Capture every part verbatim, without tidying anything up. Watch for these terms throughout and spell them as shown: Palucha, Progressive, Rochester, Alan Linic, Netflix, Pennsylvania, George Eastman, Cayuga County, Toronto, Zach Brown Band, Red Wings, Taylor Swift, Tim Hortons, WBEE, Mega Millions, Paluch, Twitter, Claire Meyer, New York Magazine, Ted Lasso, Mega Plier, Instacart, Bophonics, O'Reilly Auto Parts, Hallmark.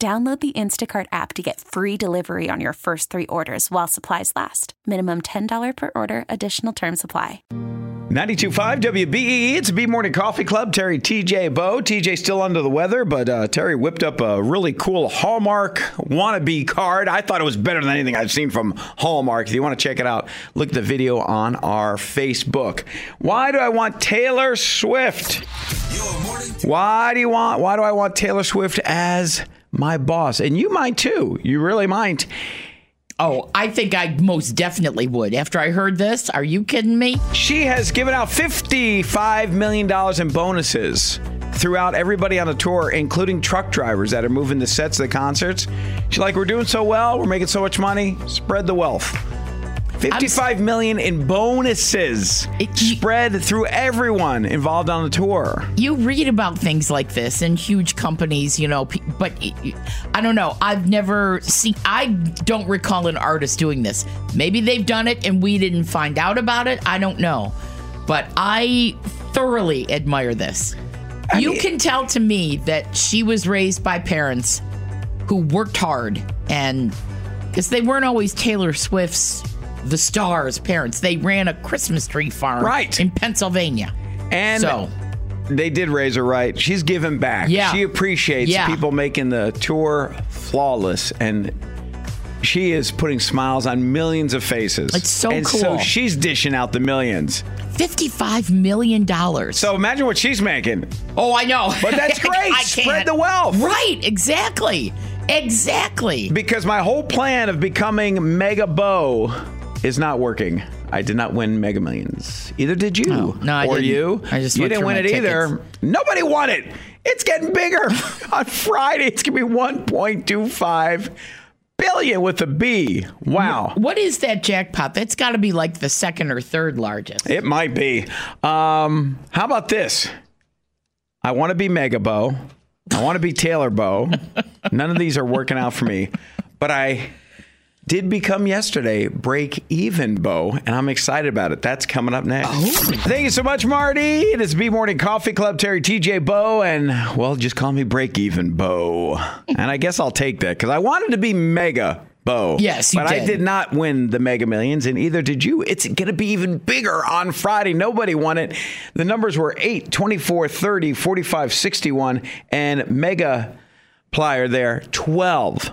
Download the Instacart app to get free delivery on your first three orders while supplies last. Minimum ten dollars per order. Additional terms apply. ninety-two point five W B E E. It's a B Morning Coffee Club. Terry, T J, Bo. T J still under the weather, but uh, Terry whipped up a really cool Hallmark wannabe card. I thought it was better than anything I've seen from Hallmark. If you want to check it out, look at the video on our Facebook. Why do I want Taylor Swift? Why do you want? Why do I want Taylor Swift as my boss? And you might too. You really might. Oh, I think I most definitely would. After I heard this, are you kidding me? She has given out fifty-five million dollars in bonuses throughout everybody on the tour, including truck drivers that are moving the sets of the concerts. She's like, we're doing so well. We're making so much money. Spread the wealth. fifty-five million dollars in bonuses it, you, spread through everyone involved on the tour. You read about things like this in huge companies, you know, but I don't know. I've never seen, I don't recall an artist doing this. Maybe they've done it and we didn't find out about it. I don't know. But I thoroughly admire this. I you mean, can tell to me that she was raised by parents who worked hard, and because they weren't always Taylor Swift's the star's parents. They ran a Christmas tree farm right. in Pennsylvania. And so they did raise her right. She's giving back. Yeah. She appreciates yeah. people making the tour flawless. And she is putting smiles on millions of faces. It's so and cool. And so she's dishing out the millions. fifty-five million dollars. So imagine what she's making. Oh, I know. But that's great. I Spread can't. the wealth. Right. Exactly. Exactly. Because my whole plan of becoming Mega Bo is not working. I did not win Mega Millions. Either did you. Oh, no, I or didn't. you. I just you didn't win it tickets. either. Nobody won it. It's getting bigger. On Friday, it's going to be one point two five billion dollars with a B. Wow. What is that jackpot? That's got to be like the second or third largest. It might be. Um, how about this? I want to be Mega Bo. I want to be Taylor Bo. None of these are working out for me. But I did become yesterday break even, Bo, and I'm excited about it. That's coming up next. Oh. Thank you so much, Marty. It is B Morning Coffee Club, Terry, T J, Bo, and, well, just call me break even, Bo. And I guess I'll take that because I wanted to be Mega Bo. Yes, you but did. I did not win the Mega Millions, and either did you. It's going to be even bigger on Friday. Nobody won it. The numbers were eight, twenty-four, thirty, forty-five, sixty-one, and Mega Plier there, twelve.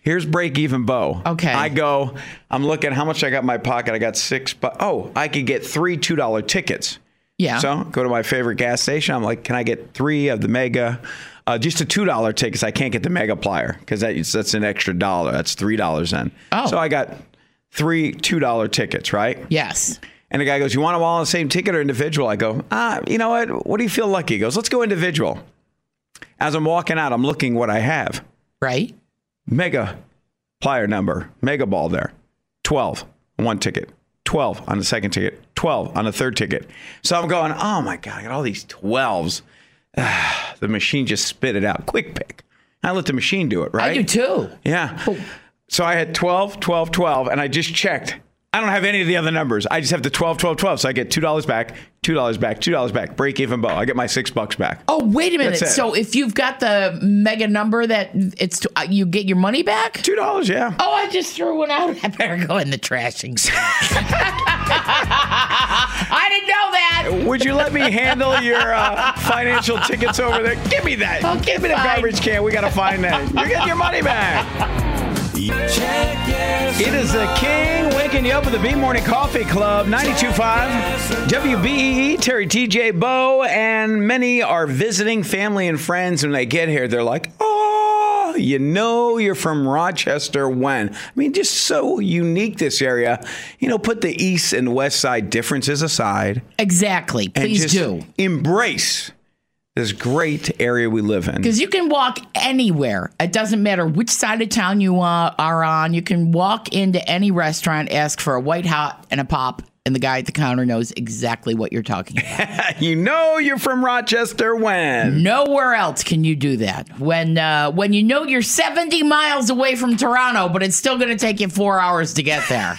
Here's break even, Bo. Okay. I go, I'm looking how much I got in my pocket. I got six, but oh, I could get three two dollar tickets. Yeah. So go to my favorite gas station. I'm like, can I get three of the mega, uh, just a two dollar tickets? I can't get the Mega Plier because that, that's an extra dollar. That's three dollars then. Oh. So I got three two dollar tickets, right? Yes. And the guy goes, you want them all on the same ticket or individual? I go, ah, you know what? What do you feel lucky? He goes, let's go individual. As I'm walking out, I'm looking what I have. Right. Mega Plier number, Mega Ball there, twelve on one ticket, twelve on the second ticket, twelve on the third ticket. So I'm going, oh my God, I got all these twelves. Ah, the machine just spit it out. Quick pick. I let the machine do it, right? I do too. Yeah. Oh. So I had twelve, twelve, twelve, and I just checked. I don't have any of the other numbers. I just have the twelve, twelve, twelve. So I get two dollars back, two dollars back, two dollars back. Break even, Bo. I get my six bucks back. Oh, wait a minute. So if you've got the mega number that it's uh, you get your money back? two dollars, yeah. Oh, I just threw one out. I better go in the trashing. I didn't know that. Would you let me handle your uh, financial tickets over there? Give me that. Okay, give me the fine. garbage can. We got to find that. You're getting your money back. It is the King waking you up with the B Morning Coffee Club, ninety-two point five W B E E, Terry, T J, Bo, and many are visiting family and friends. When they get here, they're like, oh, you know you're from Rochester when? I mean, just so unique, this area. You know, put the east and west side differences aside. Exactly. Please do. Embrace this great area we live in. Because you can walk anywhere. It doesn't matter which side of town you uh, are on. You can walk into any restaurant, ask for a white hot and a pop, and the guy at the counter knows exactly what you're talking about. You know you're from Rochester when? Nowhere else can you do that. When uh, when you know you're seventy miles away from Toronto, but it's still going to take you four hours to get there.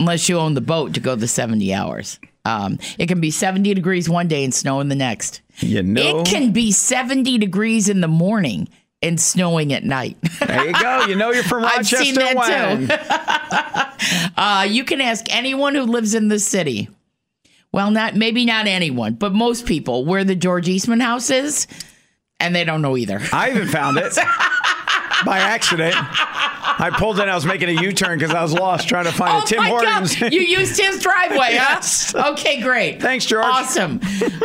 Unless you own the boat to go the seventy hours. Um, it can be seventy degrees one day and snow in the next. You know, it can be seventy degrees in the morning and snowing at night. There you go. You know you're from Rochester. I've seen that too. uh, you can ask anyone who lives in the city. Well, not maybe not anyone, but most people where the George Eastman house is, and they don't know either. I even found it by accident. I pulled in. I was making a U-turn because I was lost trying to find oh a Tim Hortons. You used his driveway, yes. huh? Okay, great. Thanks, George. Awesome.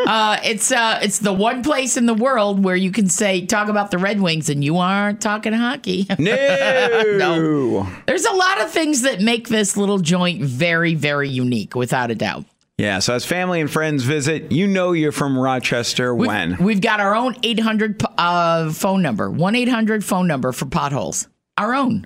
uh, it's uh, it's the one place in the world where you can say, talk about the Red Wings, and you aren't talking hockey. No. no. There's a lot of things that make this little joint very, very unique, without a doubt. Yeah, so as family and friends visit, you know you're from Rochester we've, when? We've got our own eight hundred uh, phone number, one eight hundred phone number for potholes. Our own.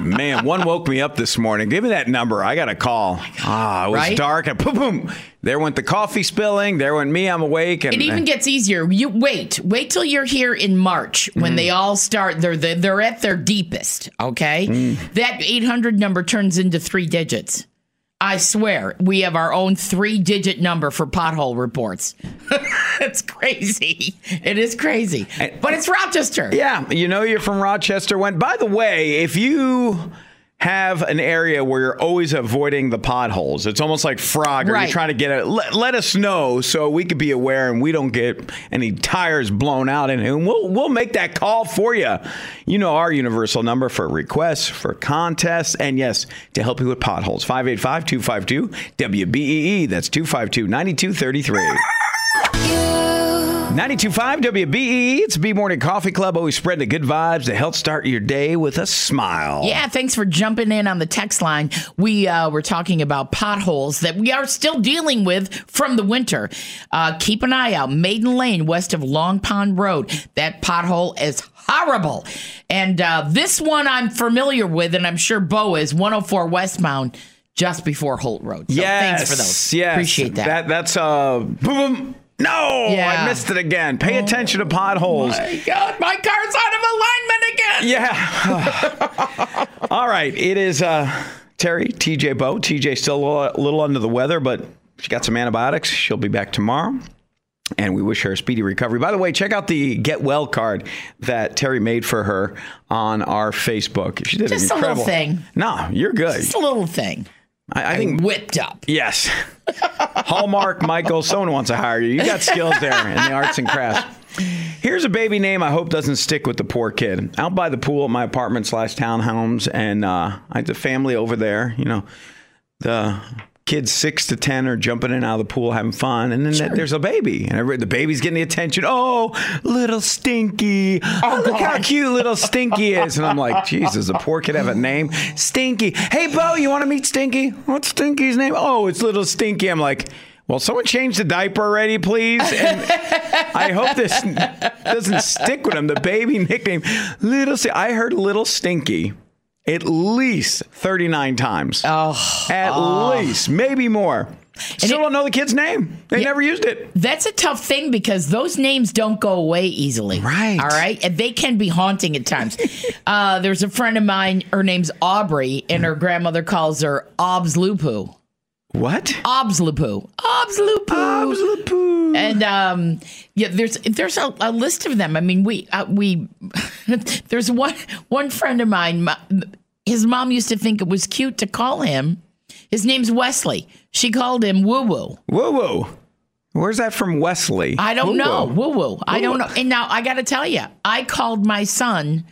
Man, one woke me up this morning. Give me that number. I got a call. Ah, it was right? dark. And boom, boom. There went the coffee spilling. There went me. I'm awake. And it even gets easier. You wait. Wait till you're here in March when mm. they all start. They're they're, they're at their deepest. Okay, mm. that eight hundred number turns into three digits. I swear, we have our own three-digit number for pothole reports. It's crazy. It is crazy. But it's Rochester. Yeah, you know you're from Rochester. When, by the way, if you have an area where you're always avoiding the potholes, it's almost like frog, or right. you're trying to get it, let, let us know so we could be aware and we don't get any tires blown out, and, and we'll we'll make that call for you. You know our universal number for requests, for contests, and yes, to help you with potholes. five eight five, two five two, W B E E. That's two five two, nine two three three. ninety-two point five W B E E. It's B Morning Coffee Club. Always spread the good vibes to help start your day with a smile. Yeah, thanks for jumping in on the text line. We uh, were talking about potholes that we are still dealing with from the winter. Uh, keep an eye out. Maiden Lane, west of Long Pond Road. That pothole is horrible. And uh, this one I'm familiar with, and I'm sure Bo is, one oh four Westbound, just before Holt Road. So yes, thanks for those. Yes. Appreciate that. that that's uh, boom, boom. No, yeah. I missed it again. Pay oh, attention to potholes. My God, my car's out of alignment again. Yeah. All right. It is uh, Terry, T J, Bo. T J's still a little under the weather, but she got some antibiotics. She'll be back tomorrow. And we wish her a speedy recovery. By the way, check out the Get Well card that Terry made for her on our Facebook. She did Just an incredible, a little thing. No, you're good. Just a little thing. I, I think I'm whipped up. Yes. Hallmark, Michael, someone wants to hire you. You got skills there in the arts and crafts. Here's a baby name I hope doesn't stick with the poor kid. Out by the pool at my apartment slash townhomes, and uh, I had the family over there. You know, the kids six to ten are jumping in and out of the pool having fun, and then sure. there's a baby, and every, the baby's getting the attention. Oh, little Stinky. Oh, oh look how cute little Stinky is. And I'm like, Jesus, does the poor kid have a name? Stinky. Hey, Bo, you want to meet Stinky? What's Stinky's name? Oh, it's little Stinky. I'm like, well, someone change the diaper already, please. And I hope this doesn't stick with him. The baby nickname, little Stinky. I heard little Stinky at least thirty-nine times. Oh, at oh. least, maybe more. Still it, don't know the kid's name. They yeah, never used it. That's a tough thing because those names don't go away easily. Right. All right. And they can be haunting at times. uh, there's a friend of mine. Her name's Aubrey, and her grandmother calls her Obs Lupu. What? Obs Lupu. Obs Lupu. Obs Lupu. And um, yeah, there's there's a, a list of them. I mean, we uh, we there's one one friend of mine. My, his mom used to think it was cute to call him. His name's Wesley. She called him Woo-Woo. Woo-Woo. Where's that from, Wesley? I don't Woo-Woo. know. Woo-Woo. I don't know. And now I got to tell you, I called my son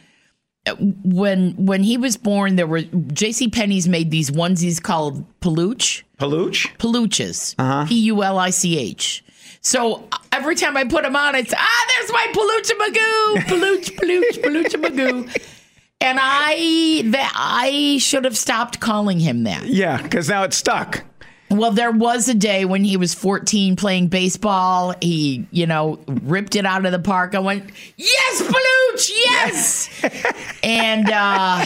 when when he was born. There were JCPenney's made these onesies called Paluch. Paluch? Paluches. Uh-huh. P U L I C H. So every time I put them on, it's, ah, there's my Palucha Magoo, Paluch, Paluch, Palucha Magoo. And I that I should have stopped calling him that. Yeah, because now it's stuck. Well, there was a day when he was fourteen playing baseball. He, you know, ripped it out of the park. I went, yes, Paluch, yes. yes. and uh,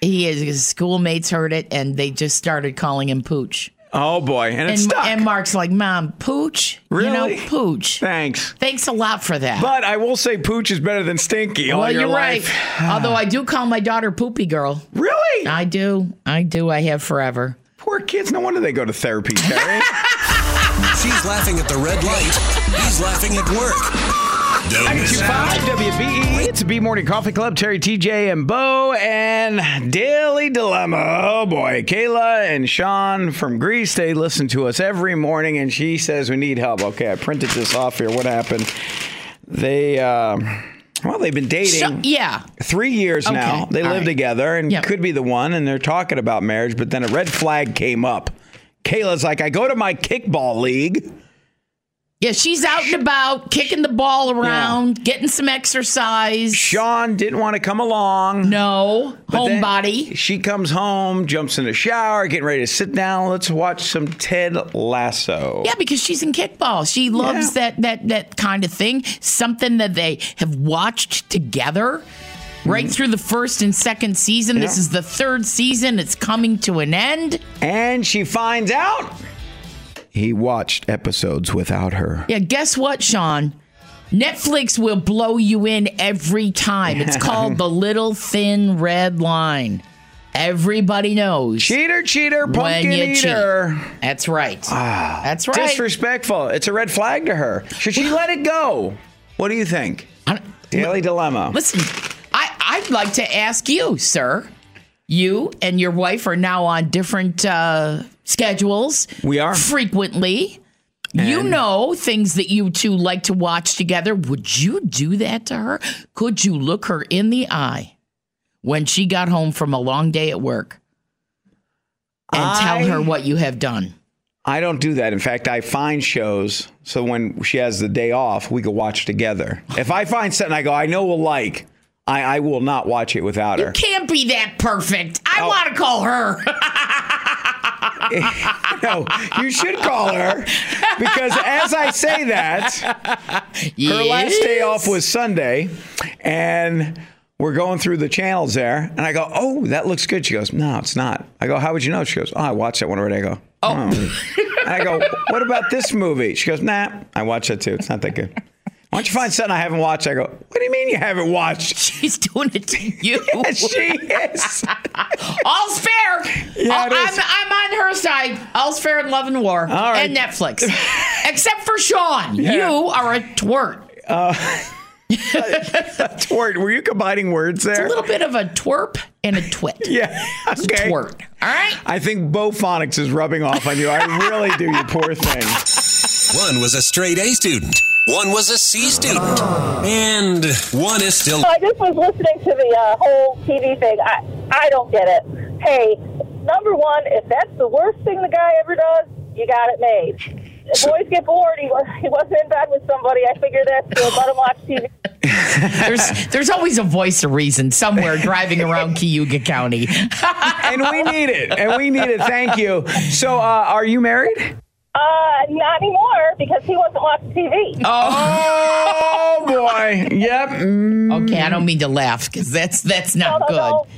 he his schoolmates heard it, and they just started calling him Pooch. Oh, boy. And, and it's stuck. And Mark's like, Mom, Pooch? Really? You know, Pooch. Thanks. Thanks a lot for that. But I will say Pooch is better than Stinky all well, your you're life. Right. Although I do call my daughter Poopy Girl. Really? I do. I do. I have forever. Poor kids. No wonder they go to therapy, Terry. She's laughing at the red light. He's laughing at work. nine two five W B E E. It's a B Morning Coffee Club. Terry, T J, and Bo, and Daily Dilemma. Oh, boy. Kayla and Sean from Greece, they listen to us every morning, and she says we need help. Okay, I printed this off here. What happened? They, uh, well, they've been dating so, yeah. three years okay. now. They All live right. together and yep. could be the one, and they're talking about marriage, but then a red flag came up. Kayla's like, I go to my kickball league. Yeah, she's out and about, kicking the ball around, yeah. getting some exercise. Sean didn't want to come along. No, homebody. She comes home, jumps in the shower, getting ready to sit down. Let's watch some Ted Lasso. Yeah, because she's in kickball. She loves yeah. that that that kind of thing, something that they have watched together right mm-hmm. through the first and second season. Yeah. This is the third season. It's coming to an end. And she finds out he watched episodes without her. Yeah, guess what, Sean? Netflix will blow you in every time. It's called the little thin red line. Everybody knows. Cheater, cheater, pumpkin eater. Cheat. That's right. Ah, That's right. Disrespectful. It's a red flag to her. Should she let it go? What do you think? Daily Dilemma. Listen, I, I'd like to ask you, sir. You and your wife are now on different uh, schedules. We are. Frequently. And you know things that you two like to watch together. Would you do that to her? Could you look her in the eye when she got home from a long day at work and I, tell her what you have done? I don't do that. In fact, I find shows so when she has the day off, we can watch together. If I find something I go, I know we'll like. I, I will not watch it without her. You can't be that perfect. I oh. want to call her. No, you should call her because as I say that, yes. her last day off was Sunday, and we're going through the channels there, and I go, oh, that looks good. She goes, no, it's not. I go, how would you know? She goes, oh, I watched that one already. I go, oh. oh. And I go, what about this movie? She goes, nah, I watched that too. It's not that good. Why don't you find something I haven't watched? I go, what do you mean you haven't watched? She's doing it to you. Yes, she is. All's fair. Yeah, All, I'm, I'm on her side. All's fair in love and war. All right. And Netflix. Except for Sean. Yeah. You are a twert. Uh, a, a twert. Were you combining words there? It's a little bit of a twerp and a twit. Yeah. Okay. It's a twert. All right? I think Bophonics is rubbing off on you. I really do, you poor thing. One was a straight A student. One was a C student, and one is still... I just was listening to the uh, whole T V thing. I, I don't get it. Hey, number one, if that's the worst thing the guy ever does, you got it made. If boys get bored, he, was, he wasn't in bed with somebody. I figure that's good. Let him watch T V. there's, there's always a voice of reason somewhere driving around Cayuga County. And we need it. And we need it. Thank you. So uh, are you married? Uh, not anymore because he wasn't watching T V. Oh, boy. Yep. Mm. Okay, I don't mean to laugh because that's that's not no, no,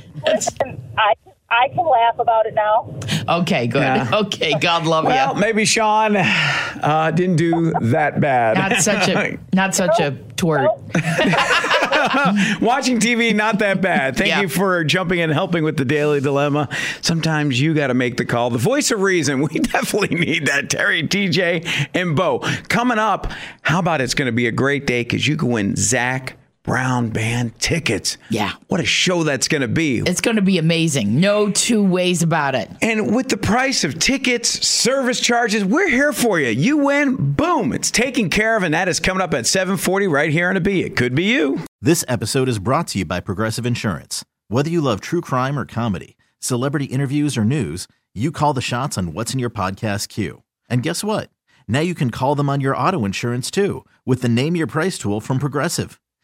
good. No. Listen, I, I can laugh about it now. Okay, good. Yeah. Okay, God love well, you. Well, maybe Sean uh, didn't do that bad. Not such a not such nope. a twerp. Nope. Watching T V, not that bad. Thank yeah. you for jumping in and helping with the Daily Dilemma. Sometimes you got to make the call. The voice of reason. We definitely need that. Terry, T J, and Bo. Coming up, how about it's going to be a great day because you can win Zach Brown Band tickets. Yeah. What a show that's going to be. It's going to be amazing. No two ways about it. And with the price of tickets, service charges, we're here for you. You win, boom, it's taken care of, and that is coming up at seven forty right here on the B. It could be you. This episode is brought to you by Progressive Insurance. Whether you love true crime or comedy, celebrity interviews or news, you call the shots on what's in your podcast queue. And guess what? Now you can call them on your auto insurance too with the Name Your Price tool from Progressive.